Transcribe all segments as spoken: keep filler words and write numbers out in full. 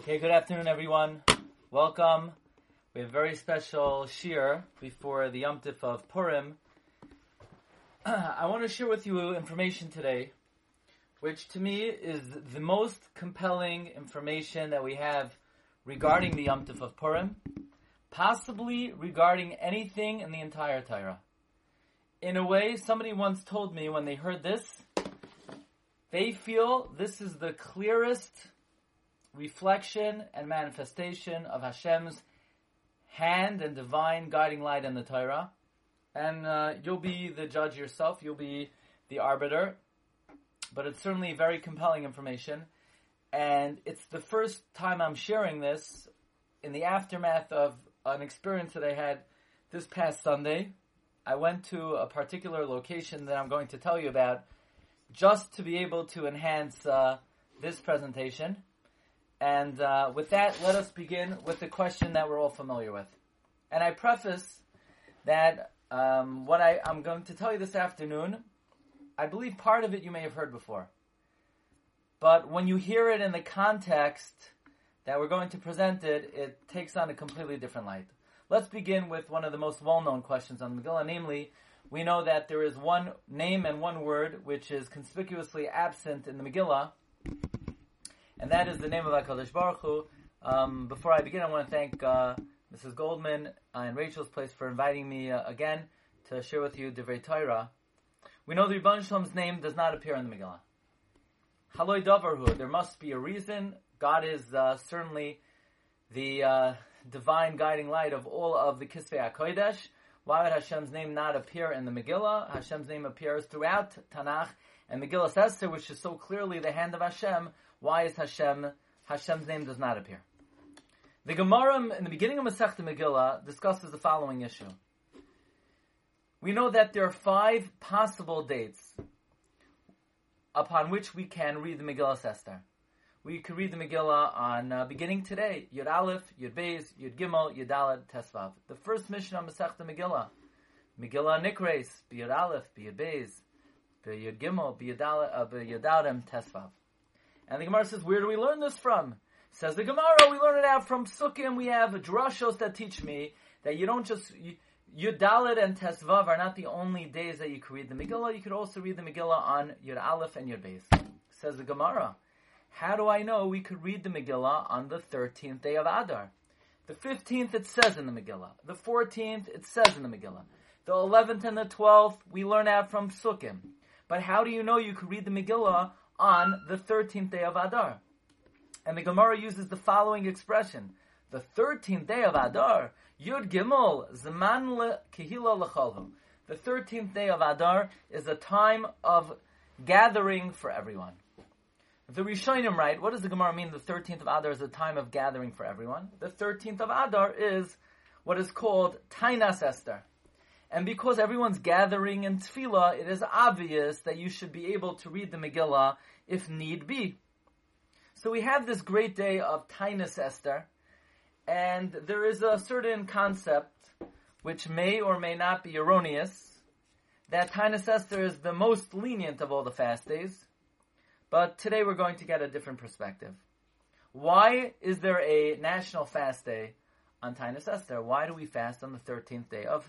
Okay, good afternoon, everyone. Welcome. We have a very special shir before the Yom Tov of Purim. I want to share with you information today, which to me is the most compelling information that we have regarding the Yom Tov of Purim, possibly regarding anything in the entire Torah. In a way, somebody once told me when they heard this, they feel this is the clearest reflection and manifestation of Hashem's hand and divine guiding light in the Torah. And uh, you'll be the judge yourself, you'll be the arbiter. But it's certainly very compelling information. And it's the first time I'm sharing this in the aftermath of an experience that I had this past Sunday. I went to a particular location that I'm going to tell you about just to be able to enhance uh, this presentation. And uh, with that, let us begin with the question that we're all familiar with. And I preface that um, what I, I'm going to tell you this afternoon, I believe part of it you may have heard before. But when you hear it in the context that we're going to present it, it takes on a completely different light. Let's begin with one of the most well-known questions on Megillah, namely, we know that there is one name and one word which is conspicuously absent in the Megillah, and that is the name of HaKadosh Baruch Hu. Um, before I begin, I want to thank uh, Missus Goldman uh, and Rachel's Place for inviting me uh, again to share with you Divrei Torah. We know the Ribbon Shalom's name does not appear in the Megillah. Haloi Davarhu, there must be a reason. God is uh, certainly the uh, divine guiding light of all of the Kisvei HaKodesh. Why would Hashem's name not appear in the Megillah? Hashem's name appears throughout Tanakh and Megillah Esther, which is so clearly the hand of Hashem. Why is Hashem, Hashem's name does not appear? The Gemara in the beginning of Masechta Megillah discusses the following issue. We know that there are five possible dates upon which we can read the Megillah Esther. We could read the Megillah on uh, beginning today, Yud Aleph, Yud Beis, Yud Gimel, Yud Daled, Tesvav. The first Mishnah Masechta Megillah, Megillah Nikreis, B'Yud Aleph, B'Yud Beis, B'Yud Gimel, B'Yud Daled, Tesvav. And the Gemara says, where do we learn this from? Says the Gemara, we learn it out from Sukkim. We have drashos that teach me that you don't just, Yud Daled and Tesvav are not the only days that you could read the Megillah. You could also read the Megillah on Yud Aleph and Yud Beis. Says the Gemara, how do I know we could read the Megillah on the thirteenth day of Adar? The fifteenth, it says in the Megillah. The fourteenth, it says in the Megillah. The eleventh and the twelfth, we learn out from Sukkim. But how do you know you could read the Megillah on the thirteenth day of Adar? And the Gemara uses the following expression. The thirteenth day of Adar, Yud Gimel, Zman Lekehila Lecholhu. The thirteenth day of Adar is a time of gathering for everyone. The Rishonim write, what does the Gemara mean the thirteenth of Adar is a time of gathering for everyone? The thirteenth of Adar is what is called Tainas Esther. And because everyone's gathering in Tefillah, it is obvious that you should be able to read the Megillah if need be. So we have this great day of Tainas Esther, and there is a certain concept, which may or may not be erroneous, that Tainas Esther is the most lenient of all the fast days. But today we're going to get a different perspective. Why is there a national fast day on Tainas Esther? Why do we fast on the thirteenth day of,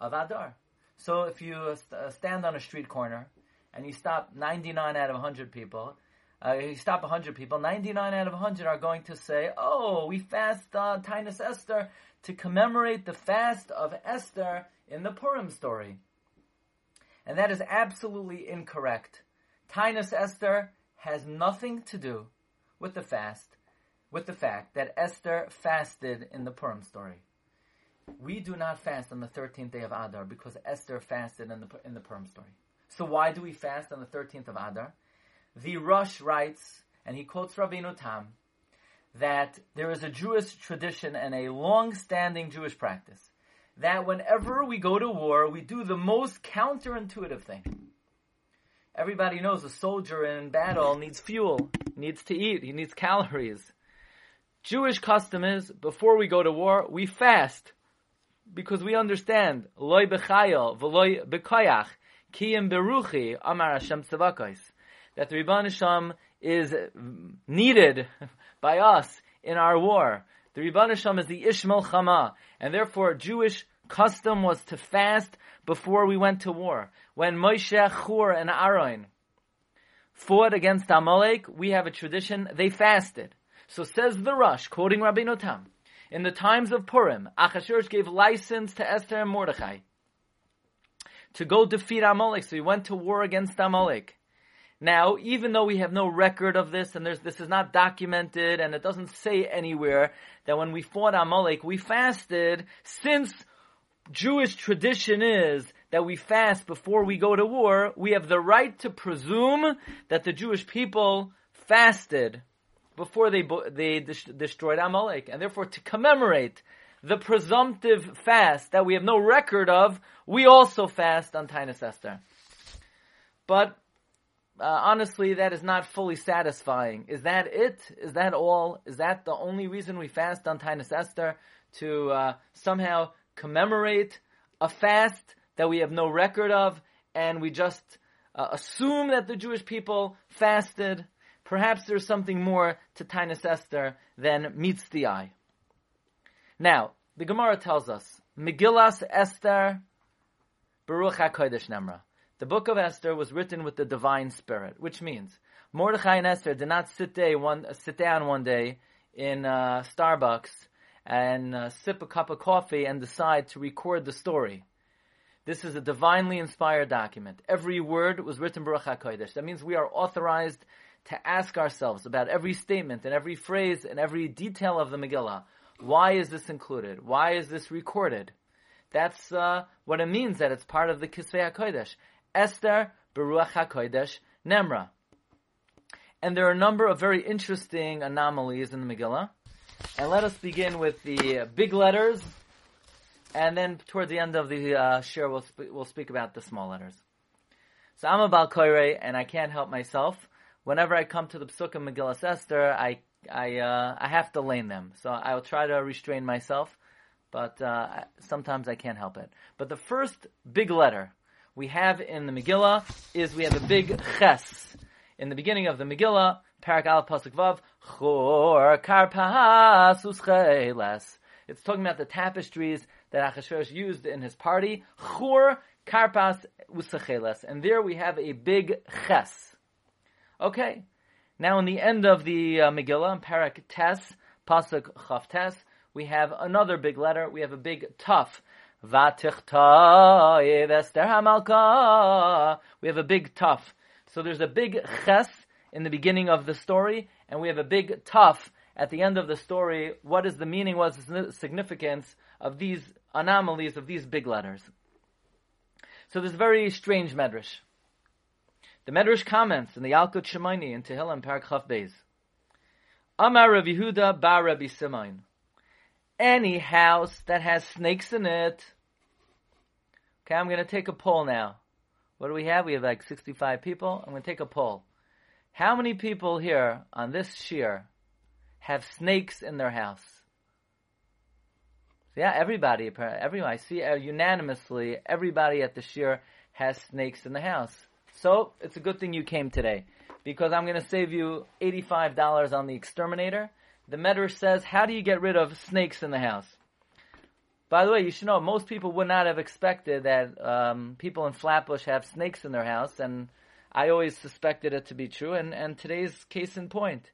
of Adar? So if you st- stand on a street corner and you stop ninety-nine out of one hundred people, uh, you stop one hundred people, ninety-nine out of one hundred are going to say, oh, we fast on Tainas Esther to commemorate the fast of Esther in the Purim story. And that is absolutely incorrect. Tainas Esther has nothing to do with the fast, with the fact that Esther fasted in the Purim story. We do not fast on the thirteenth day of Adar because Esther fasted in the in the Purim story. So why do we fast on the thirteenth of Adar? The Rush writes, and he quotes Rabbeinu Tam, that there is a Jewish tradition and a long-standing Jewish practice that whenever we go to war, we do the most counterintuitive thing. Everybody knows a soldier in battle needs fuel, needs to eat, he needs calories. Jewish custom is, before we go to war, we fast. Because we understand, Loi b'chayel, v'loi b'koyach, kiyim beruchi, amar Hashem tzavakos. That the Ribbon Hashem is needed by us in our war. The Ribbon Hashem is the Ish Milchama, and therefore Jewish custom was to fast before we went to war. When Moshe, Hur, and Aaron fought against Amalek, we have a tradition, they fasted. So says the Rush, quoting Rabbeinu Tam, in the times of Purim, Achashverosh gave license to Esther and Mordechai to go defeat Amalek, so he went to war against Amalek. Now, even though we have no record of this, and there's, this is not documented, and it doesn't say anywhere that when we fought Amalek, we fasted, since Jewish tradition is that we fast before we go to war, we have the right to presume that the Jewish people fasted before they they destroyed Amalek, and therefore to commemorate the presumptive fast that we have no record of, we also fast on Tainus Esther. But uh, honestly, that is not fully satisfying. Is that it? Is that all? Is that the only reason we fast on Tainus Esther, to uh, somehow commemorate a fast that we have no record of, and we just uh, assume that the Jewish people fasted? Perhaps there's something more to Tainus Esther than meets the eye. Now, the Gemara tells us, Megillas Esther, Baruch HaKodesh Nemra. The book of Esther was written with the divine spirit, which means Mordechai and Esther did not sit, day one, sit down one day in uh, Starbucks and uh, sip a cup of coffee and decide to record the story. This is a divinely inspired document. Every word was written Baruch HaKodesh. That means we are authorized to ask ourselves about every statement and every phrase and every detail of the Megillah. Why is this included? Why is this recorded? That's uh, what it means that it's part of the Kisvei HaKodesh. Esther, Baruch HaKodesh, Nemra. And there are a number of very interesting anomalies in the Megillah. And let us begin with the uh, big letters. And then toward the end of the uh, shir, we'll, sp- we'll speak about the small letters. So I'm a Bal Koirei, and I can't help myself. Whenever I come to the Pesukah Megillas Esther, I I uh, I have to lane them. So I will try to restrain myself, but uh, sometimes I can't help it. But the first big letter we have in the Megillah is we have a big Ches. In the beginning of the Megillah, Parak Aleph Pasuk Vav, Chor Karpas Uscheles. It's talking about the tapestries that Achashverosh used in his party. Chor Karpas Uscheles. And there we have a big Ches. Okay, now in the end of the uh, Megillah, Parak Tes, Pasuk Chaf Tes, we have another big letter. We have a big Taf. Vatichtayev Esther HaMalka. We have a big Taf. So there's a big Ches in the beginning of the story, and we have a big Taf at the end of the story. What is the meaning, what is the significance of these anomalies, of these big letters? So this very strange medrash. The Medrash comments in the Yalkut Shemaini in Tehillim Parak Chaf Beis. Amar Rav Yehuda bar Rabbi Simeon. Any house that has snakes in it. Okay, I'm going to take a poll now. What do we have? We have like sixty-five people. I'm going to take a poll. How many people here on this shiur have snakes in their house? So yeah, everybody, everyone. I see uh, unanimously everybody at the shiur has snakes in the house. So, it's a good thing you came today, because I'm going to save you eighty-five dollars on the exterminator. The Medrash says, how do you get rid of snakes in the house? By the way, you should know, most people would not have expected that um, people in Flatbush have snakes in their house, and I always suspected it to be true, and, and today's case in point.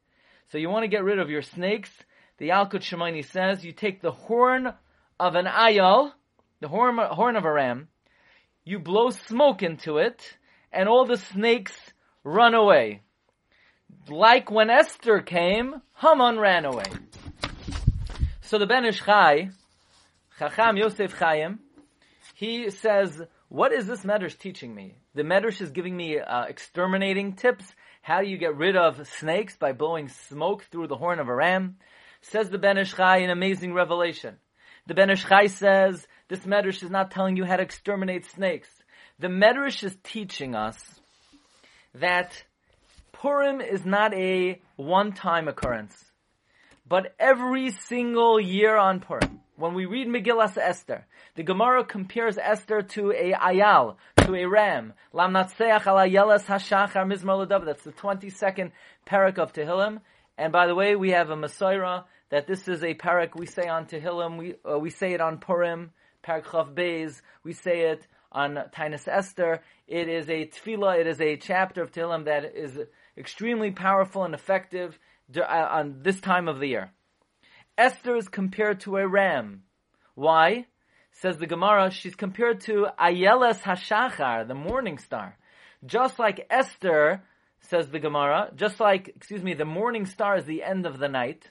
So you want to get rid of your snakes, the Yalkut Shemaini says, you take the horn of an ayal, the horn, horn of a ram, you blow smoke into it, and all the snakes run away. Like when Esther came, Haman ran away. So the Ben Ish Chai, Chacham Yosef Chaim, he says, what is this Medrash teaching me? The Medrash is giving me uh, exterminating tips. How do you get rid of snakes? By blowing smoke through the horn of a ram. Says the Ben Ish Chai, an amazing revelation. The Ben Ish Chai says, this Medrash is not telling you how to exterminate snakes. The Medrash is teaching us that Purim is not a one-time occurrence, but every single year on Purim, when we read Megillas Esther, the Gemara compares Esther to a ayal, to a ram. Lam natseach al ayeles hashachar mizmor l'david. That's the twenty-second parak of Tehillim. And by the way, we have a Masaira that this is a parak we say on Tehillim, we uh, we say it on Purim, Parak Chav Beis, we say it on Tainus Esther. It is a tefillah, it is a chapter of Tehillim that is extremely powerful and effective on this time of the year. Esther is compared to a ram. Why? Says the Gemara, she's compared to Ayeles HaShachar, the morning star. Just like Esther, says the Gemara, just like, excuse me, the morning star is the end of the night.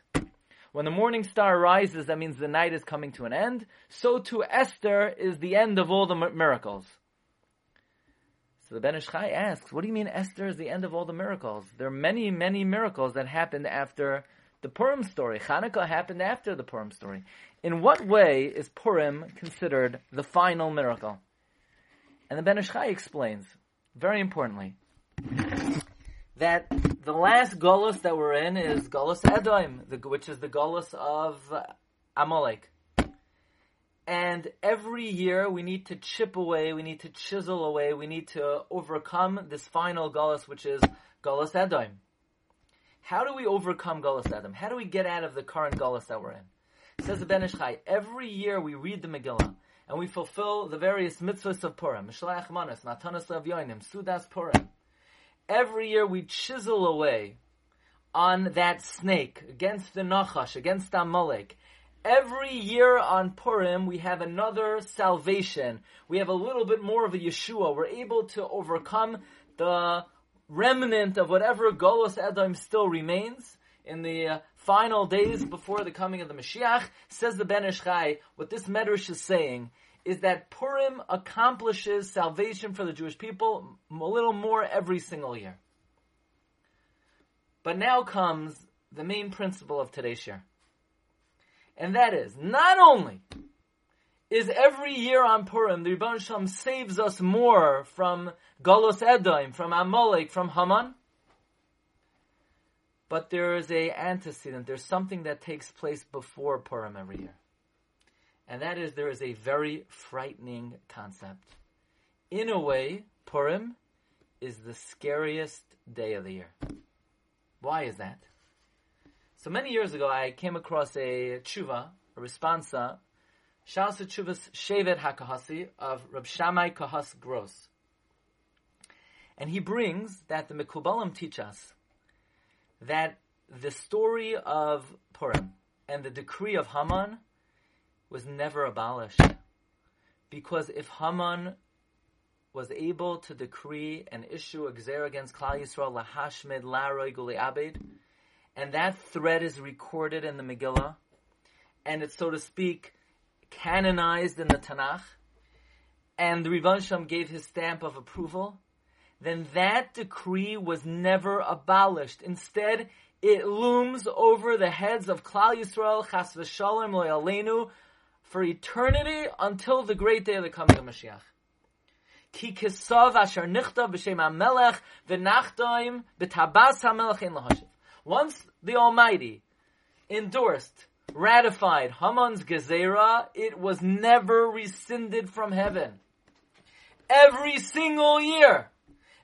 When the morning star rises, that means the night is coming to an end. So too Esther is the end of all the miracles. So the Ben Ish Chai asks, what do you mean Esther is the end of all the miracles? There are many, many miracles that happened after the Purim story. Hanukkah happened after the Purim story. In what way is Purim considered the final miracle? And the Ben Ish Chai explains, very importantly, that the last Golus that we're in is Golus Edom, which is the Golus of Amalek. And every year we need to chip away, we need to chisel away, we need to overcome this final Golus, which is Golus Edom. How do we overcome Golus Edom? How do we get out of the current Golus that we're in? Says the Ben Ish Chai, every year we read the Megillah, and we fulfill the various mitzvahs of Purim, Mishleach Manos, Matanos Lavyonim, Sudas Purim. Every year we chisel away on that snake, against the Nachash, against Amalek. Every year on Purim we have another salvation. We have a little bit more of a Yeshua. We're able to overcome the remnant of whatever Golus Edom still remains in the final days before the coming of the Mashiach. Says the Ben Ish Chai, what this Medrash is saying is that Purim accomplishes salvation for the Jewish people a little more every single year. But now comes the main principle of today's year. And that is, not only is every year on Purim, the Ribbon Shalom saves us more from Golus Edom, from Amalek, from Haman, but there is an antecedent, there's something that takes place before Purim every year. And that is, there is a very frightening concept. In a way, Purim is the scariest day of the year. Why is that? So many years ago, I came across a tshuva, a responsa, Shas Tshuvas Shevet HaKahasi of Rabshamai Kahas Gros. And he brings that the Mekubalim teach us that the story of Purim and the decree of Haman was never abolished. Because if Haman was able to decree and issue a gzera against Klal Yisrael, lahashmed laroig uleabed, and that thread is recorded in the Megillah, and it's, so to speak, canonized in the Tanakh, and the Ribon Shem gave his stamp of approval, then that decree was never abolished. Instead, it looms over the heads of Klal Yisrael, chas v'shalom lo yaleinu, for eternity until the great day of the coming of Mashiach. Ki kisav asher nichtav b'shem ha-melech v'nachtaim b'tabas ha-melech in lahashiv. Once the Almighty endorsed, ratified Haman's gezerah, it was never rescinded from heaven. Every single year,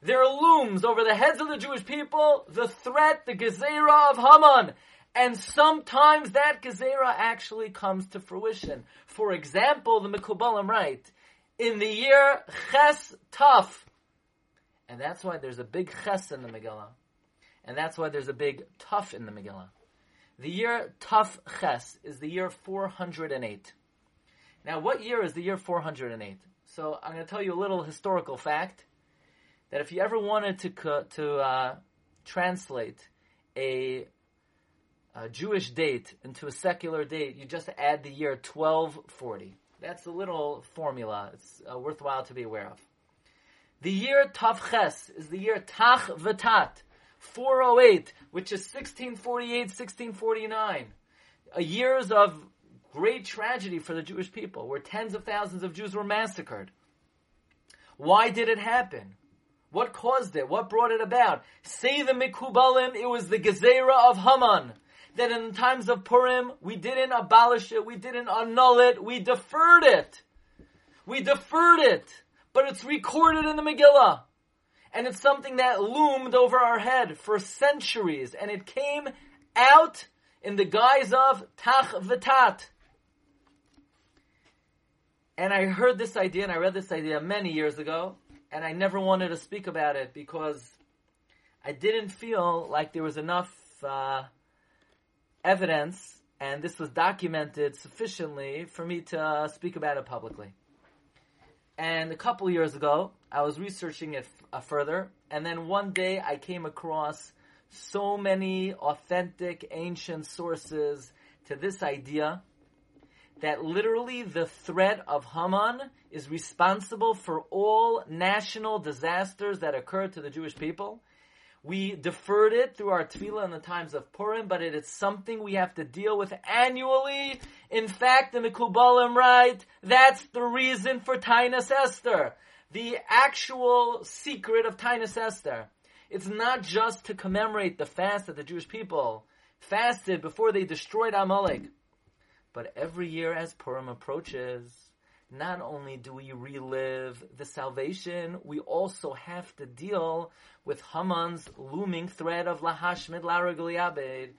there looms over the heads of the Jewish people the threat, the gezerah of Haman. And sometimes that gezerah actually comes to fruition. For example, the Mekubalim write, in the year Ches Taf. And that's why there's a big Ches in the Megillah. And that's why there's a big Taf in the Megillah. The year Taf Ches is the year four hundred eight. Now, what year is the year four hundred eight? So I'm going to tell you a little historical fact, that if you ever wanted to, to uh, translate a... a Jewish date into a secular date, you just add the year twelve forty. That's a little formula. It's uh, worthwhile to be aware of. The year Tavches is the year Tach V'Tat, four oh eight, which is sixteen forty-eight, sixteen forty-nine. A years of great tragedy for the Jewish people, where tens of thousands of Jews were massacred. Why did it happen? What caused it? What brought it about? Say the Mikubalim, it was the Gezerah of Haman. That in the times of Purim, we didn't abolish it, we didn't annul it, we deferred it. We deferred it, but it's recorded in the Megillah. And it's something that loomed over our head for centuries, and it came out in the guise of tach v'tat. And I heard this idea and I read this idea many years ago, and I never wanted to speak about it because I didn't feel like there was enough uh, evidence, and this was documented sufficiently for me to uh, speak about it publicly. And a couple years ago, I was researching it f- uh, further, and then one day I came across so many authentic ancient sources to this idea that literally the threat of Haman is responsible for all national disasters that occurred to the Jewish people. We deferred it through our tefillah in the times of Purim, but it is something we have to deal with annually. In fact, the Mekubalim write, that's the reason for Tainus Esther, the actual secret of Tainus Esther. It's not just to commemorate the fast that the Jewish people fasted before they destroyed Amalek. But every year as Purim approaches, not only do we relive the salvation, we also have to deal with Haman's looming threat of Lahashmid Laragli Abed.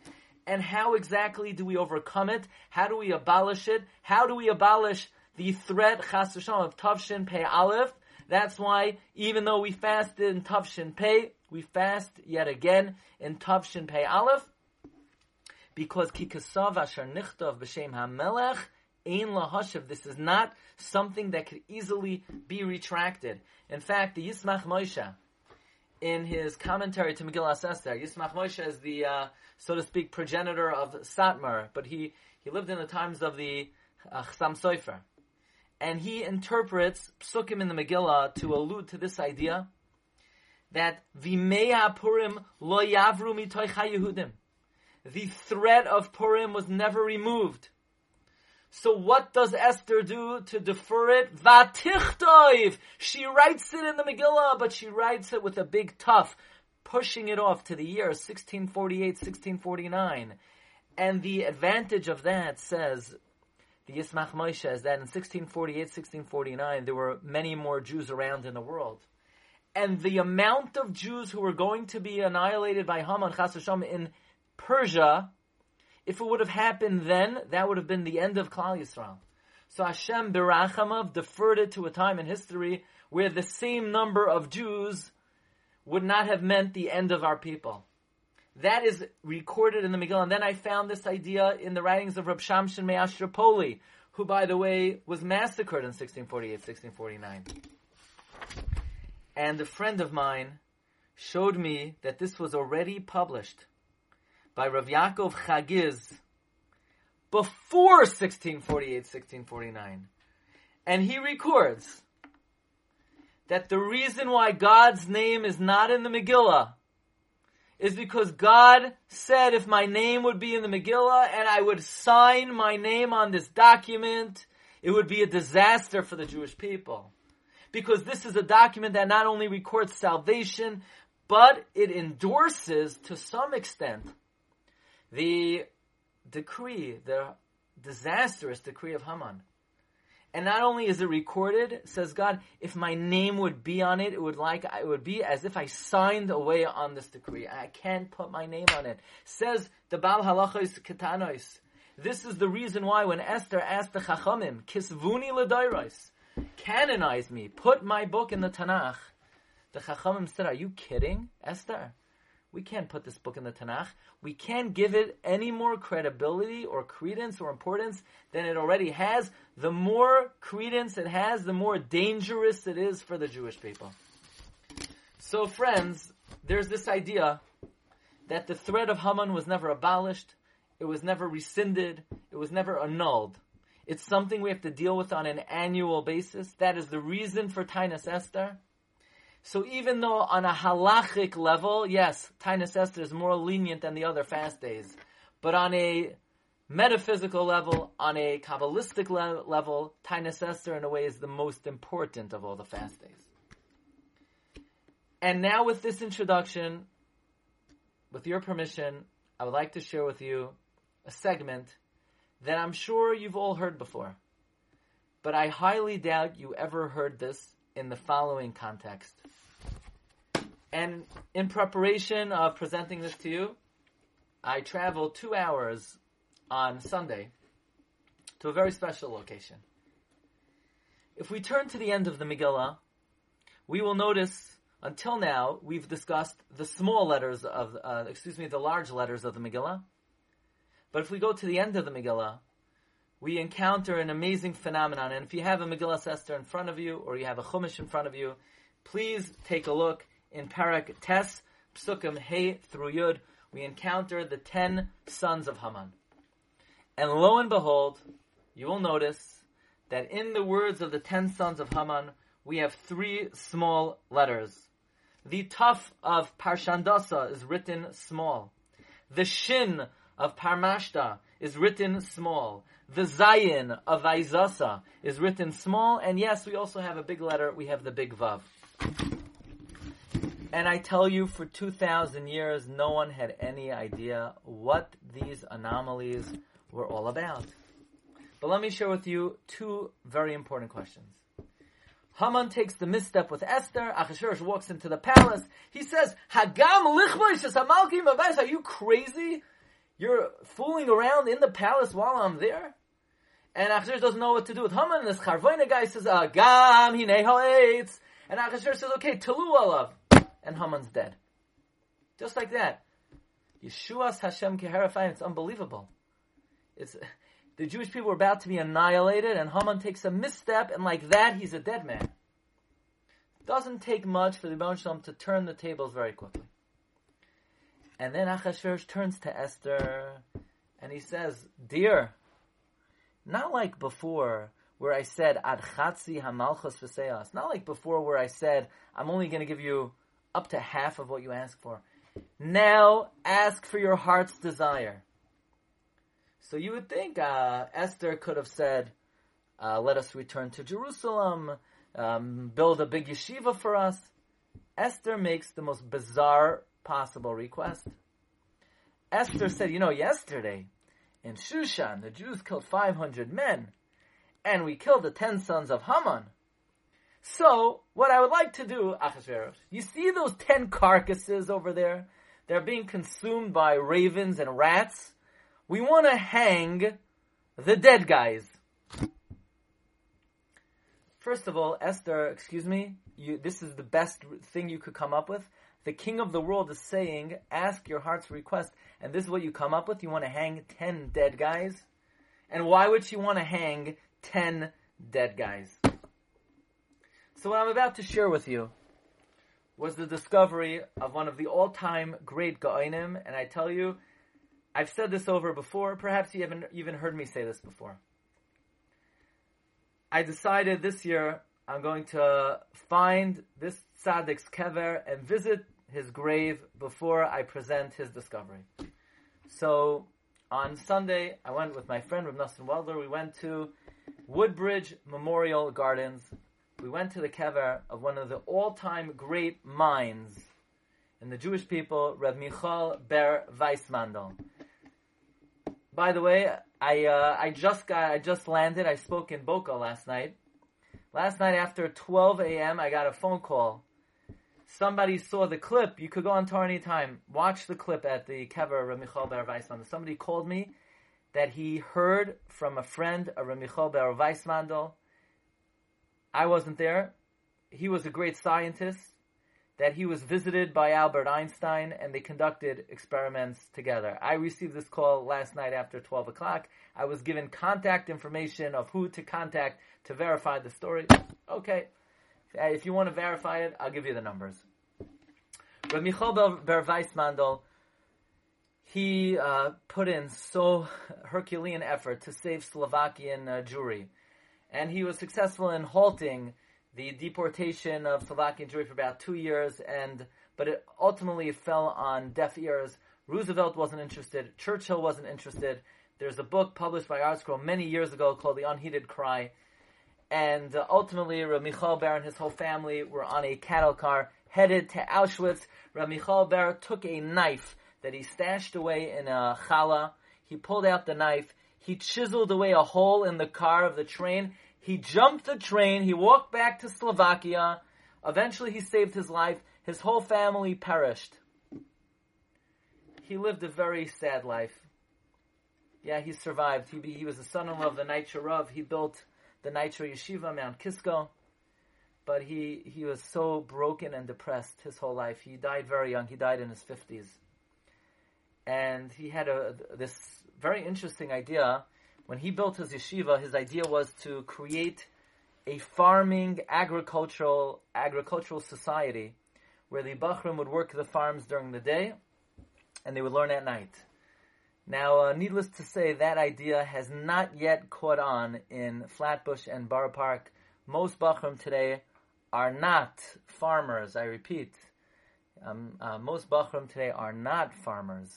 And how exactly do we overcome it? How do we abolish it? How do we abolish the threat, Chas v'Shalom, of Tavshin Pei Aleph? That's why, even though we fasted in Tavshin Pei, we fast yet again in Tavshin Pei Aleph. Because Ki Kasav Asher Nichtav B'Shem HaMelech Ein LaHashiv. This is not something that could easily be retracted. In fact, the Yismach Moshe, in his commentary to Megillas Esther, Yismach Moshe is the, uh, so to speak, progenitor of Satmar, but he, he lived in the times of the uh, Chasam Soifer. And he interprets Psukim in the Megillah to allude to this idea that Vimei HaPurim Lo Yavru Mitoich HaYehudim. The threat of Purim was never removed. So what does Esther do to defer it? Vatichtoiv! She writes it in the Megillah, but she writes it with a big tuf, pushing it off to the year sixteen forty-eight, sixteen forty-nine. And the advantage of that, says the Yismach Moshe, is that in sixteen forty-eight, sixteen forty-nine, there were many more Jews around in the world. And the amount of Jews who were going to be annihilated by Haman, Chas v'Shalom, in Persia, if it would have happened then, that would have been the end of Klal Yisrael. So Hashem Berachamav deferred it to a time in history where the same number of Jews would not have meant the end of our people. That is recorded in the Megillah. And then I found this idea in the writings of Reb Shamshen Meash Tripoli, who, by the way, was massacred in sixteen forty-eight, sixteen forty-nine. And a friend of mine showed me that this was already published by Rav Yaakov Chagiz before sixteen forty-eight, sixteen forty-nine. And he records that the reason why God's name is not in the Megillah is because God said if my name would be in the Megillah and I would sign my name on this document, it would be a disaster for the Jewish people. Because this is a document that not only records salvation, but it endorses to some extent the decree, the disastrous decree of Haman. And not only is it recorded, says God, if my name would be on it, it would like it would be as if I signed away on this decree. I can't put my name on it. Says the Baal Halachos Kitanois. This is the reason why when Esther asked the Chachamim, Kisvuni L'Dairos, canonize me, put my book in the Tanakh, the Chachamim said, are you kidding, Esther? We can't put this book in the Tanakh. We can't give it any more credibility or credence or importance than it already has. The more credence it has, the more dangerous it is for the Jewish people. So friends, there's this idea that the threat of Haman was never abolished. It was never rescinded. It was never annulled. It's something we have to deal with on an annual basis. That is the reason for Tainus Esther. So even though on a halachic level, yes, Tainus Esther is more lenient than the other fast days, but on a metaphysical level, on a Kabbalistic le- level, Tainus Esther in a way is the most important of all the fast days. And now with this introduction, with your permission, I would like to share with you a segment that I'm sure you've all heard before, but I highly doubt you ever heard this in the following context. And in preparation of presenting this to you, I traveled two hours on Sunday to a very special location. If we turn to the end of the Megillah, we will notice, until now, we've discussed the small letters of, uh, excuse me, the large letters of the Megillah. But if we go to the end of the Megillah, we encounter an amazing phenomenon. And if you have a Megillah Esther in front of you, or you have a Chumash in front of you, please take a look in Parak Tes, Psukim He through Yud. We encounter the ten sons of Haman. And lo and behold, you will notice that in the words of the ten sons of Haman, we have three small letters. The Taf of Parshandasa is written small. The Shin of Parmashta is written small. The Zayin of Vaizasa is written small. And yes, we also have a big letter. We have the big Vav. And I tell you, for two thousand years, no one had any idea what these anomalies were all about. But let me share with you two very important questions. Haman takes the misstep with Esther. Achashverosh walks into the palace. He says, "Hagam lichbosh hamalki mavais." Are you crazy? You're fooling around in the palace while I'm there? And Achashverosh doesn't know what to do with Haman. And this Charvoina guy says, "Agam hinei ha'etz." And Achashverosh says, "Okay, telu alav." And Haman's dead. Just like that. Yeshuas Hashem Keherafayim. It's unbelievable. It's... The Jewish people were about to be annihilated, and Haman takes a misstep, and like that, he's a dead man. It doesn't take much for the Ribbono Shel Olam to turn the tables very quickly. And then Achashverosh turns to Esther, and he says, "Dear, not like before where I said, Ad Chatzi Hamalchus V'Seos, not like before where I said, I'm only going to give you up to half of what you ask for. Now ask for your heart's desire." So you would think uh, Esther could have said, uh, "Let us return to Jerusalem, um, build a big yeshiva for us." Esther makes the most bizarre possible request. Esther said, "You know, yesterday in Shushan, the Jews killed five hundred men, and we killed the ten sons of Haman. So what I would like to do, Achashverosh, you see those ten carcasses over there? They're being consumed by ravens and rats. We want to hang the dead guys." First of all, Esther, excuse me, you, this is the best thing you could come up with. The king of the world is saying, ask your heart's request, and this is what you come up with? You want to hang ten dead guys? And why would she want to hang ten dead guys? So what I'm about to share with you was the discovery of one of the all-time great Gaonim, and I tell you, I've said this over before. Perhaps you haven't even heard me say this before. I decided this year I'm going to find this tzaddik's kever and visit his grave before I present his discovery. So on Sunday, I went with my friend Reb Nosson Weldler. We went to Woodbridge Memorial Gardens. We went to the kever of one of the all-time great minds in the Jewish people, Reb Michoel Ber Weissmandl. By the way, I uh, I just got I just landed. I spoke in Boca last night. Last night after twelve a.m., I got a phone call. Somebody saw the clip. You could go on tour any time. Watch the clip at the kever of Reb Michoel Ber Weissmandl. Somebody called me that he heard from a friend of Reb Michoel Ber Weissmandl. I wasn't there. He was a great scientist. That he was visited by Albert Einstein, and they conducted experiments together. I received this call last night after twelve o'clock. I was given contact information of who to contact to verify the story. Okay, if you want to verify it, I'll give you the numbers. Reb Michoel Ber Weissmandl, he uh, put in so Herculean effort to save Slovakian uh, Jewry, and he was successful in halting the deportation of Slovakian Jewry for about two years, and but it ultimately fell on deaf ears. Roosevelt wasn't interested. Churchill wasn't interested. There's a book published by Artscroll many years ago called The Unheeded Cry, and uh, ultimately Reb Michoel Ber and his whole family were on a cattle car headed to Auschwitz. Reb Michoel Ber took a knife that he stashed away in a challah. He pulled out the knife. He chiseled away a hole in the car of the train. He jumped the train, he walked back to Slovakia, eventually he saved his life, his whole family perished. he lived a very sad life. Yeah, he survived. He, be, he was the son-in-law of the Nitra Rav. He built the Nitra Yeshiva, Mount Kisco. But he, he was so broken and depressed his whole life. He died very young. He died in his fifties. And he had a this very interesting idea. When he built his yeshiva, his idea was to create a farming, agricultural agricultural society where the Bachrim would work the farms during the day and they would learn at night. Now, uh, needless to say, that idea has not yet caught on in Flatbush and Borough Park. Most Bachrim today are not farmers, I repeat. Um, uh, most Bachrim today are not farmers.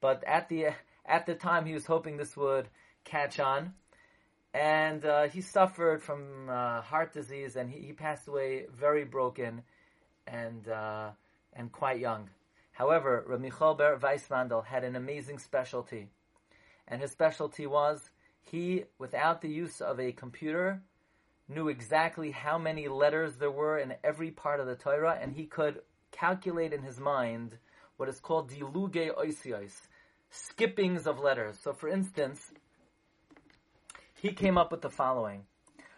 But at the at the time, he was hoping this would catch on. And uh, he suffered from uh, heart disease, and he, he passed away very broken and uh, and quite young. However, Reb Michoel Ber Weissmandl had an amazing specialty. And his specialty was he, without the use of a computer, knew exactly how many letters there were in every part of the Torah, and he could calculate in his mind what is called diluge oisios, skippings of letters. So, for instance, he came up with the following.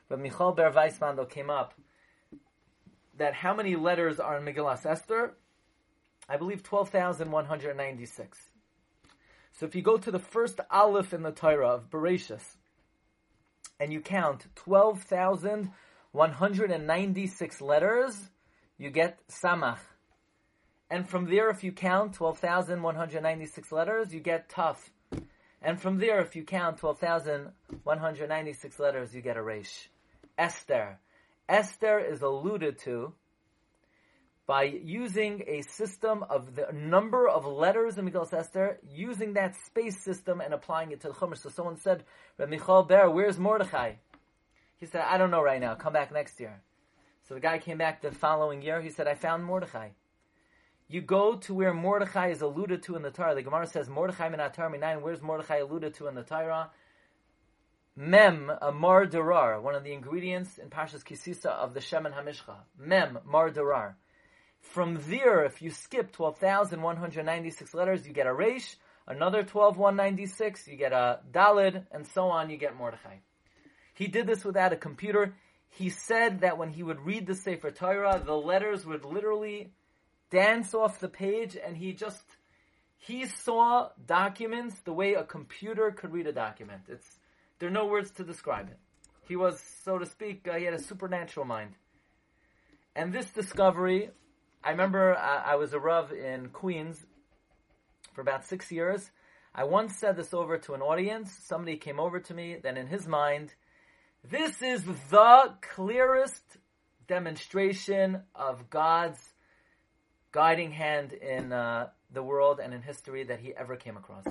Reb Michoel Ber Weissmandl came up that how many letters are in Megillas Esther? I believe twelve thousand one hundred ninety-six. So if you go to the first Aleph in the Torah of Bereshis, and you count twelve thousand one hundred ninety-six letters, you get Samach. And from there, if you count twelve thousand one hundred ninety-six letters, you get Taf. And from there, if you count twelve thousand one hundred ninety-six letters, you get a Reish. Esther. Esther is alluded to by using a system of the number of letters in Megillas Esther, using that space system and applying it to the Chumash. So someone said, Reb Michoel Ber, where's Mordechai? He said, I don't know right now. Come back next year. So the guy came back the following year. He said, I found Mordechai. You go to where Mordechai is alluded to in the Torah. The Gemara says, Mordechai min haTorah minayin. Where's Mordechai alluded to in the Torah? Mem, a mar derar, one of the ingredients in Parshas Kisisa of the Shemen HaMishcha. Mem, mar derar. From there, if you skip twelve thousand one hundred ninety-six letters, you get a Reish, another twelve thousand one hundred ninety-six, you get a Dalid, and so on, you get Mordechai. He did this without a computer. He said that when he would read the Sefer Torah, the letters would literally dance off the page, and he just, he saw documents the way a computer could read a document. It's, there are no words to describe it. He was, so to speak, uh, he had a supernatural mind. And this discovery, I remember uh, I was a Rav in Queens for about six years. I once said this over to an audience. Somebody came over to me, then in his mind, this is the clearest demonstration of God's guiding hand in uh, the world and in history that he ever came across.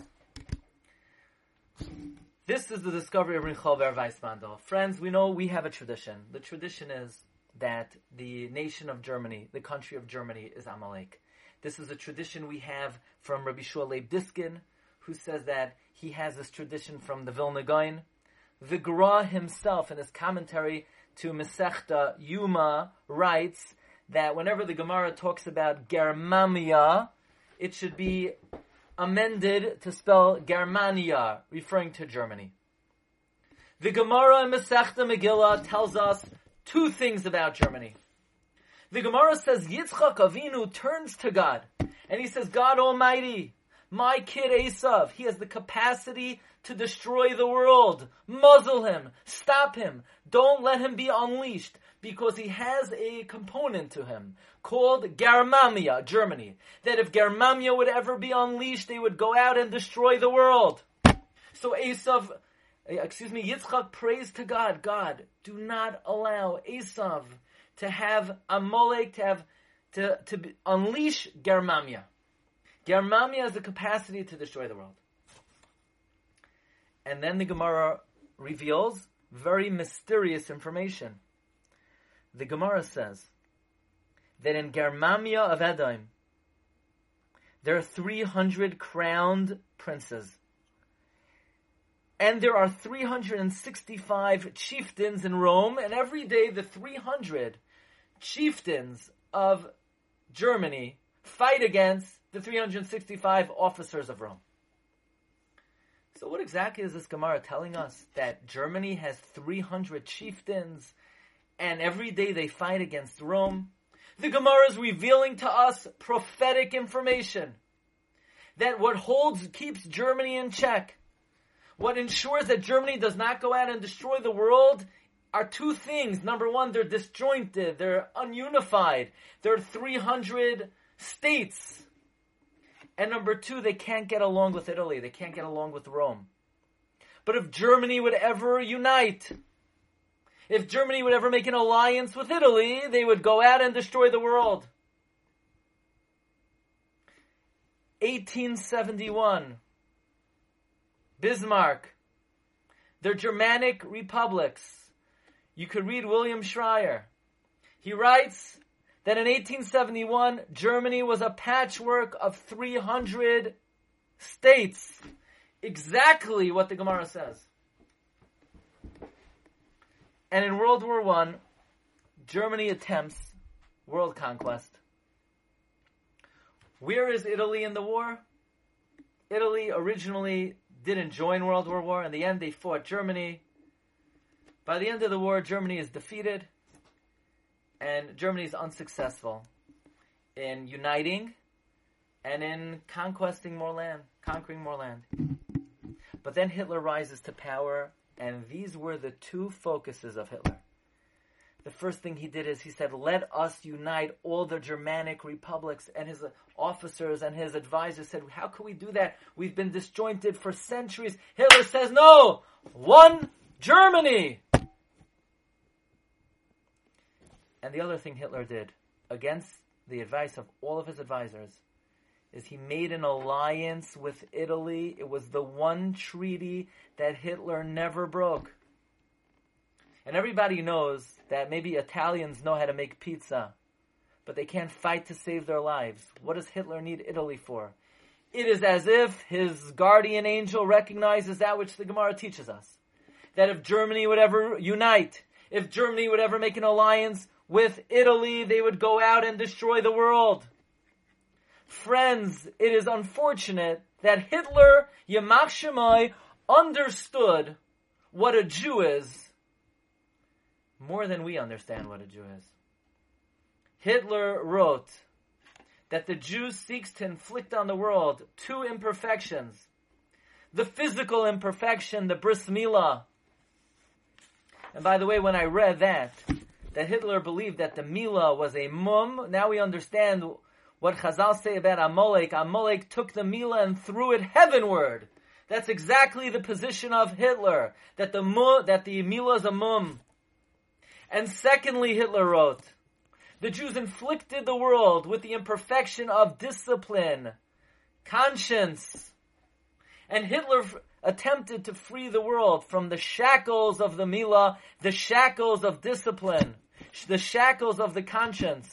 This is the discovery of Reb Michoel Ber Weissmandl. Friends, we know we have a tradition. The tradition is that the nation of Germany, the country of Germany, is Amalek. This is a tradition we have from Rabbi Shua Leib Diskin, who says that he has this tradition from the Vilna Gaon. The Gra himself, in his commentary to Masechta Yuma, writes that whenever the Gemara talks about Germania, it should be amended to spell Germania, referring to Germany. The Gemara in Masechta Megillah tells us two things about Germany. The Gemara says Yitzchak Avinu turns to God, and he says, God Almighty, my kid Esav, he has the capacity to destroy the world. Muzzle him. Stop him. Don't let him be unleashed, because he has a component to him called Germania, Germany, that if Germania would ever be unleashed, they would go out and destroy the world. So Esav... Excuse me, Yitzchak prays to God, God, do not allow Esav to have Amalek, to have, to, to be, unleash Germania. Germania has the capacity to destroy the world. And then the Gemara reveals very mysterious information. The Gemara says that in Germania of Edom, there are three hundred crowned princes. And there are three hundred sixty-five chieftains in Rome, and every day the three hundred chieftains of Germany fight against the three hundred sixty-five officers of Rome. So what exactly is this Gemara telling us? That Germany has three hundred chieftains, and every day they fight against Rome? The Gemara is revealing to us prophetic information. That what holds, keeps Germany in check, what ensures that Germany does not go out and destroy the world, are two things. Number one, they're disjointed, they're ununified, there are three hundred states. And number two, they can't get along with Italy, they can't get along with Rome. But if Germany would ever unite, if Germany would ever make an alliance with Italy, they would go out and destroy the world. eighteen seventy-one, Bismarck, the Germanic republics. You could read William Schreier. He writes that in eighteen seventy-one, Germany was a patchwork of three hundred states. Exactly what the Gemara says. And in World War One, Germany attempts world conquest. Where is Italy in the war? Italy originally didn't join World War One. In the end, they fought Germany. By the end of the war, Germany is defeated, and Germany is unsuccessful in uniting and in conquesting more land, conquering more land. But then Hitler rises to power, and these were the two focuses of Hitler. The first thing he did is he said, let us unite all the Germanic republics. And his officers and his advisors said, how can we do that? We've been disjointed for centuries. Hitler says, no, one Germany. And the other thing Hitler did, against the advice of all of his advisors, is he made an alliance with Italy. It was the one treaty that Hitler never broke. And everybody knows that maybe Italians know how to make pizza, but they can't fight to save their lives. What does Hitler need Italy for? It is as if his guardian angel recognizes that which the Gemara teaches us. That if Germany would ever unite, if Germany would ever make an alliance with Italy, they would go out and destroy the world. Friends, it is unfortunate that Hitler, Yismach Moshe, understood what a Jew is more than we understand what a Jew is. Hitler wrote that the Jew seeks to inflict on the world two imperfections. The physical imperfection, the bris milah. And by the way, when I read that, that Hitler believed that the milah was a mum, now we understand what Chazal say about Amalek. Amalek took the milah and threw it heavenward. That's exactly the position of Hitler, that the, mu, that the milah is a mum. And secondly, Hitler wrote, the Jews inflicted the world with the imperfection of discipline, conscience. And Hitler f- attempted to free the world from the shackles of the milah, the shackles of discipline, sh- the shackles of the conscience.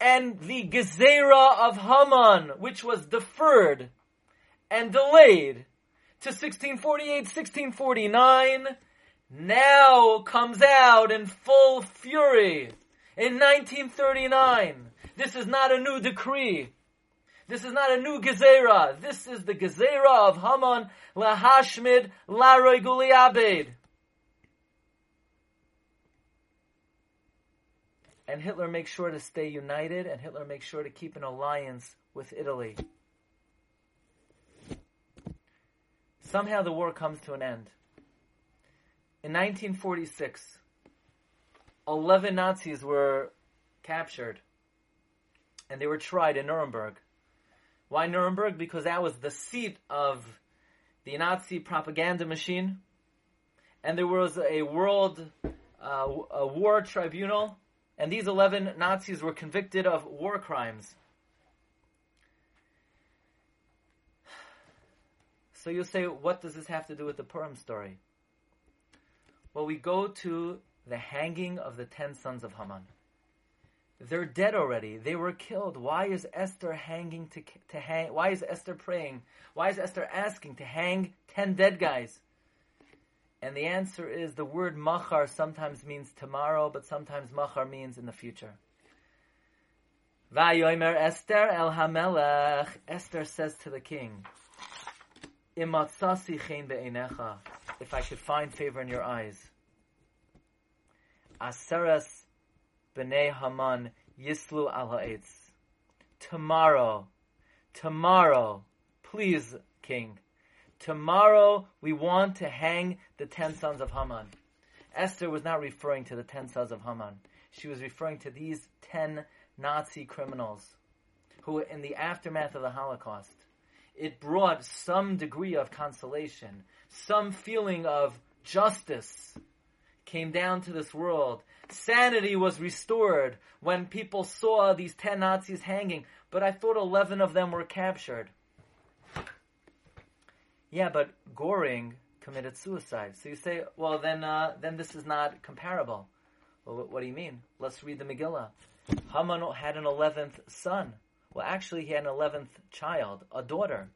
And the gezerah of Haman, which was deferred and delayed to sixteen forty-eight, sixteen forty-nine, now comes out in full fury in nineteen thirty-nine. This is not a new decree. This is not a new gezerah. This is the gezerah of Haman lahashmid laroiguli abed. And Hitler makes sure to stay united, and Hitler makes sure to keep an alliance with Italy. Somehow the war comes to an end. In nineteen forty-six, eleven Nazis were captured, and they were tried in Nuremberg. Why Nuremberg? Because that was the seat of the Nazi propaganda machine, and there was a world uh, a war tribunal, and these eleven Nazis were convicted of war crimes. So you say, what does this have to do with the Purim story? Well, we go to the hanging of the ten sons of Haman. They're dead already. They were killed. Why is Esther hanging to, to hang? Why is Esther praying? Why is Esther asking to hang ten dead guys? And the answer is the word machar sometimes means tomorrow, but sometimes machar means in the future. Vayomer Esther El Hamelech. Esther says to the king, Imatsasi chen be'einecha. If I could find favor in your eyes. Aseres b'nei Haman yislu al ha'etz. Tomorrow, tomorrow, please, king, tomorrow we want to hang the ten sons of Haman. Esther was not referring to the ten sons of Haman. She was referring to these ten Nazi criminals who, in the aftermath of the Holocaust, it brought some degree of consolation, some feeling of justice came down to this world. Sanity was restored when people saw these ten Nazis hanging, but I thought eleven of them were captured. Yeah, but Göring committed suicide. So you say, well, then uh, then this is not comparable. Well, what do you mean? Let's read the Megillah. Haman had an eleventh son. Well, actually, he had an eleventh child, a daughter,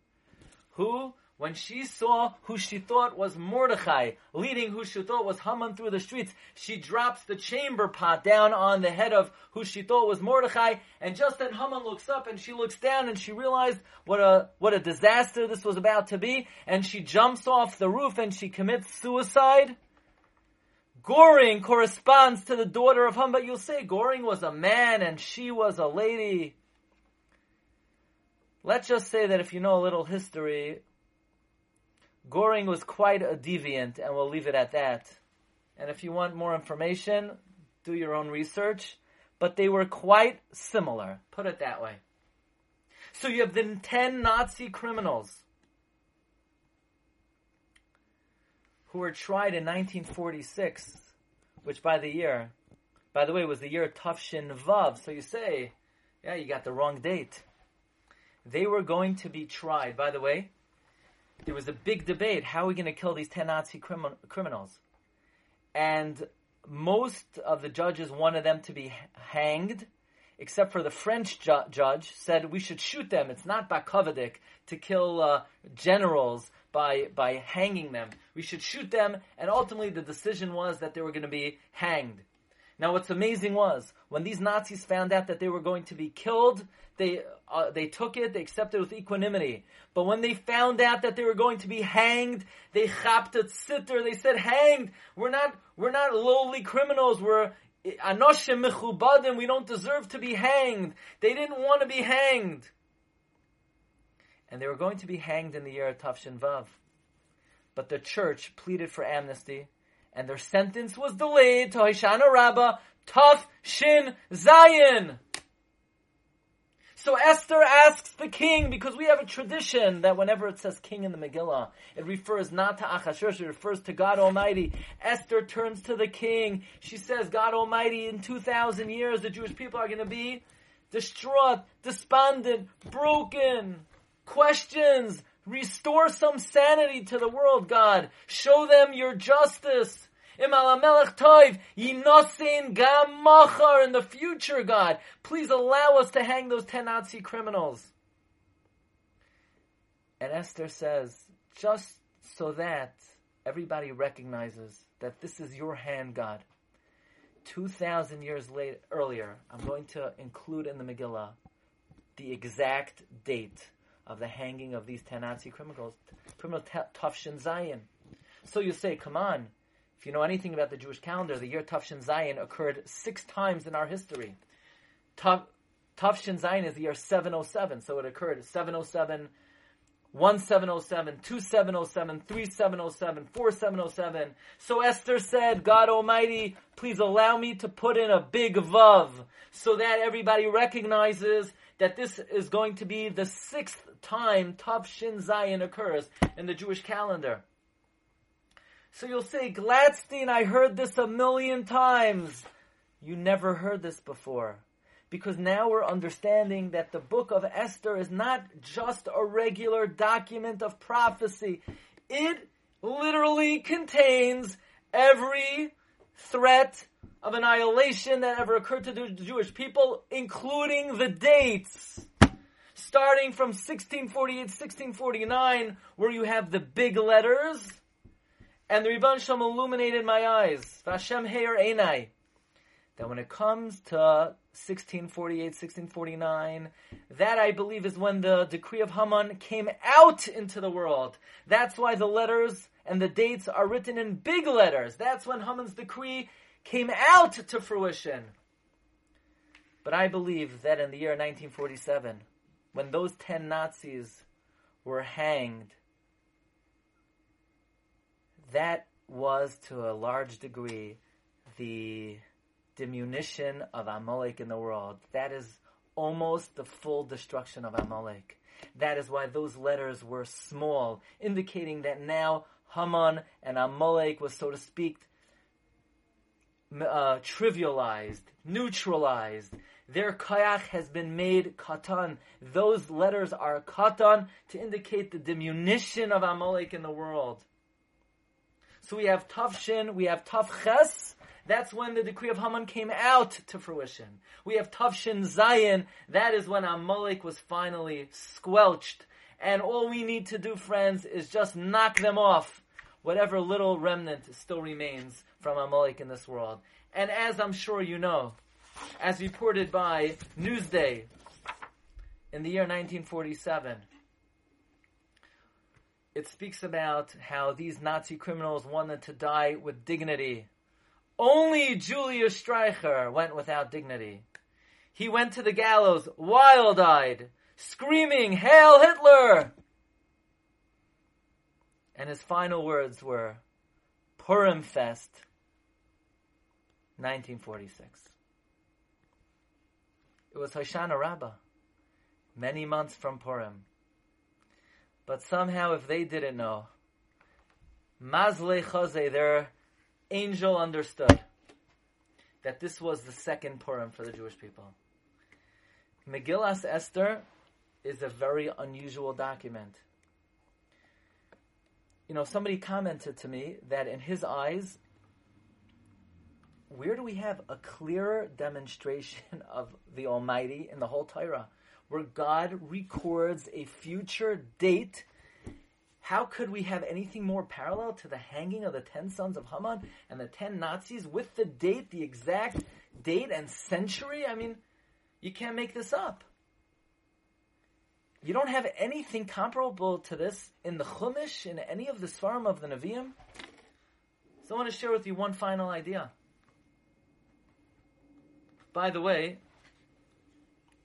who, when she saw who she thought was Mordechai, leading who she thought was Haman through the streets, she drops the chamber pot down on the head of who she thought was Mordechai, and just then Haman looks up and she looks down and she realized what a what a disaster this was about to be, and she jumps off the roof and she commits suicide. Göring corresponds to the daughter of Haman, but you'll say Göring was a man and she was a lady. Let's just say that if you know a little history, Göring was quite a deviant, and we'll leave it at that. And if you want more information, do your own research. But they were quite similar, put it that way. So you have the ten Nazi criminals who were tried in nineteen forty-six, which by the year, by the way, was the year Tafshin Vav. So you say, yeah, you got the wrong date. They were going to be tried, by the way. There was a big debate. How are we going to kill these ten Nazi crim- criminals? And most of the judges wanted them to be hanged, except for the French ju- judge said we should shoot them. It's not bakovedik to kill uh, generals by by hanging them. We should shoot them. And ultimately the decision was that they were going to be hanged. Now what's amazing was, when these Nazis found out that they were going to be killed, they uh, they took it, they accepted it with equanimity. But when they found out that they were going to be hanged, they chaptet sitter, they said, hanged! We're not, we're not lowly criminals, we're anoshim mechubadim, we don't deserve to be hanged. They didn't want to be hanged. And they were going to be hanged in the year of Tafshin Vav. But the church pleaded for amnesty, and their sentence was delayed to Hoshana Rabbah, Taf Shin Zayin. So Esther asks the king, because we have a tradition that whenever it says king in the Megillah, it refers not to Achashverosh, it refers to God Almighty. Esther turns to the king. She says, God Almighty, in two thousand years, the Jewish people are going to be distraught, despondent, broken, questions. Restore some sanity to the world, God. Show them your justice. Imal HaMelech Toiv, Yinosin Gam Machar, in the future, God. Please allow us to hang those ten Nazi criminals. And Esther says, just so that everybody recognizes that this is your hand, God. two thousand years later, earlier, I'm going to include in the Megillah the exact date of the hanging of these ten Nazi criminals, criminal Tafshin Zayin. So you say, come on, if you know anything about the Jewish calendar, the year Tafshin Zayin occurred six times in our history. Tafshin Zayin is the year seven oh seven, so it occurred seven oh seven, seventeen oh seven, twenty-seven oh seven, thirty-seven oh seven, forty-seven oh seven. So Esther said, God Almighty, please allow me to put in a big Vav, so that everybody recognizes that this is going to be the sixth time Tafshin Zayin occurs in the Jewish calendar. So you'll say, Gladstein, I heard this a million times. You never heard this before. Because now we're understanding that the book of Esther is not just a regular document of prophecy. It literally contains every threat of annihilation that ever occurred to the Jewish people, including the dates, starting from sixteen forty-eight, sixteen forty-nine, where you have the big letters, and the Ribbon Shem illuminated my eyes, Vashem Heir Einai, that when it comes to sixteen forty-eight, sixteen forty-nine. That, I believe, is when the decree of Haman came out into the world. That's why the letters and the dates are written in big letters. That's when Haman's decree came out to fruition. But I believe that in the year nineteen forty-seven, when those ten Nazis were hanged, that was to a large degree the diminution of Amalek in the world. That is almost the full destruction of Amalek. That is why those letters were small, indicating that now Haman and Amalek was, so to speak, uh, trivialized, neutralized. Their kayach has been made katan. Those letters are katan to indicate the diminution of Amalek in the world. So we have Tavshin, we have Tavches. That's when the decree of Haman came out to fruition. We have Tavshin Zion. That is when Amalek was finally squelched. And all we need to do, friends, is just knock them off. Whatever little remnant still remains from Amalek in this world. And as I'm sure you know, as reported by Newsday in the year nineteen forty-seven, it speaks about how these Nazi criminals wanted to die with dignity. Only Julius Streicher went without dignity. He went to the gallows, wild-eyed, screaming, "Hail Hitler!" And his final words were, "Purim Fest, nineteen forty-six. It was Hoshana Rabbah, many months from Purim. But somehow, if they didn't know, Mazle Chazeh, their angel, understood that this was the second Purim for the Jewish people. Megillas Esther is a very unusual document. You know, somebody commented to me that in his eyes, where do we have a clearer demonstration of the Almighty in the whole Torah? Where God records a future date. How could we have anything more parallel to the hanging of the ten sons of Haman and the ten Nazis with the date, the exact date and century? I mean, you can't make this up. You don't have anything comparable to this in the Chumash, in any of the Sfarim of the Nevi'im. So I want to share with you one final idea. By the way,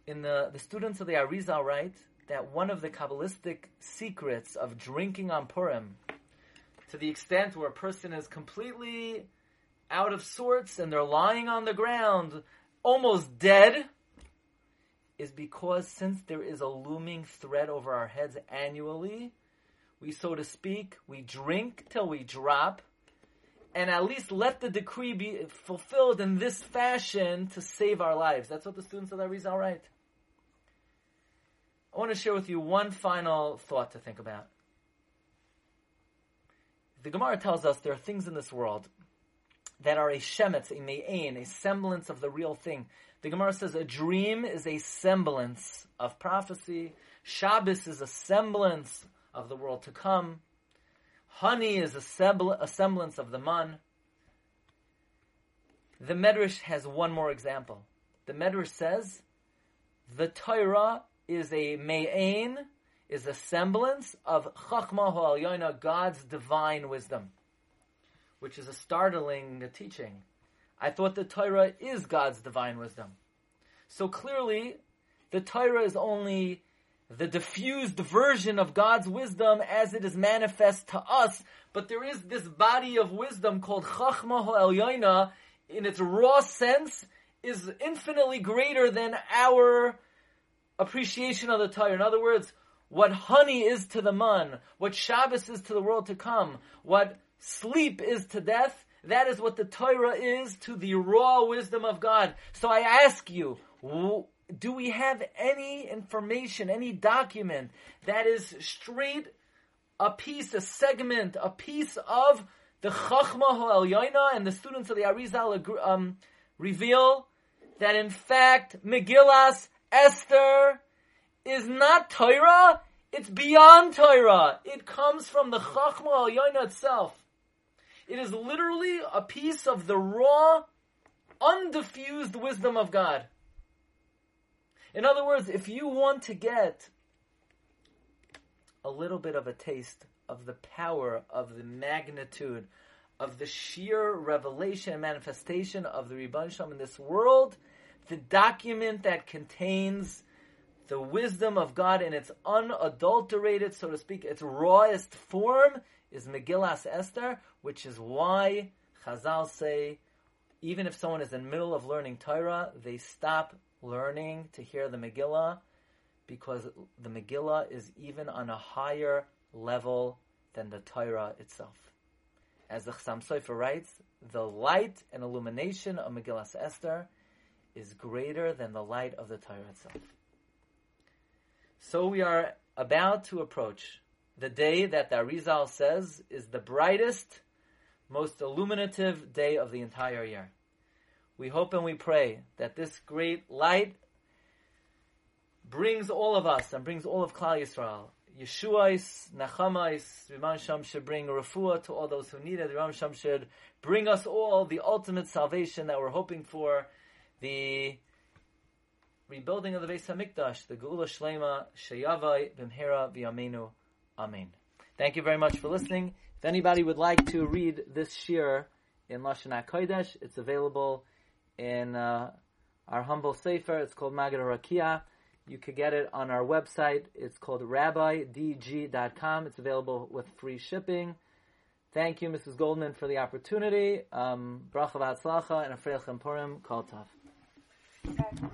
In the, the students of the Arizal write that one of the Kabbalistic secrets of drinking on Purim, to the extent where a person is completely out of sorts and they're lying on the ground, almost dead, is because since there is a looming threat over our heads annually, we, so to speak, we drink till we drop, and at least let the decree be fulfilled in this fashion to save our lives. That's what the students of the Arizal write. I want to share with you one final thought to think about. The Gemara tells us there are things in this world that are a shemetz, a me'ain, a semblance of the real thing. The Gemara says a dream is a semblance of prophecy. Shabbos is a semblance of the world to come. Honey is a, sembl- a semblance of the man. The Medrash has one more example. The Medrash says the Torah is a me'ain, is a semblance of Chachma Ha'alyona, God's divine wisdom, which is a startling teaching. I thought the Torah is God's divine wisdom. So clearly, the Torah is only the diffused version of God's wisdom as it is manifest to us. But there is this body of wisdom called Chachma Ha'Elyoina, in its raw sense, is infinitely greater than our appreciation of the Torah. In other words, what honey is to the man, what Shabbos is to the world to come, what sleep is to death, that is what the Torah is to the raw wisdom of God. So I ask you, do we have any information, any document that is straight a piece, a segment, a piece of the Chachma Ha'Elyoina? And the students of the Arizal um, reveal that in fact Megillas Esther is not Torah, it's beyond Torah. It comes from the Chachma Ha'Elyoina itself. It is literally a piece of the raw, undiffused wisdom of God. In other words, if you want to get a little bit of a taste of the power, of the magnitude, of the sheer revelation and manifestation of the Ribbon Shalom in this world, the document that contains the wisdom of God in its unadulterated, so to speak, its rawest form, is Megillas Esther, which is why Chazal say, even if someone is in the middle of learning Torah, they stop learning to hear the Megillah, because the Megillah is even on a higher level than the Torah itself. As the Chasam Soifer writes, the light and illumination of Megillas Esther is greater than the light of the Torah itself. So we are about to approach the day that the Arizal says is the brightest, most illuminative day of the entire year. We hope and we pray that this great light brings all of us and brings all of Klal Yisrael Yeshuais, Nachamais. Reb Shamshen should bring refuah to all those who need it. Reb Shamshen should bring us all the ultimate salvation that we're hoping for, the rebuilding of the Beis Hamikdash, the Geula Shlema, Sheyavai B'mhera V'Yamenu. Amen. Thank you very much for listening. If anybody would like to read this shir in Lashon HaKodesh, it's available in uh, our humble sefer. It's called Magad HaRakia. You could get it on our website. It's called Rabbi D G dot com. It's available with free shipping. Thank you, Missus Goldman, for the opportunity. Bracha um, v'atzlacha and a freilich and Purim. Kol Tov.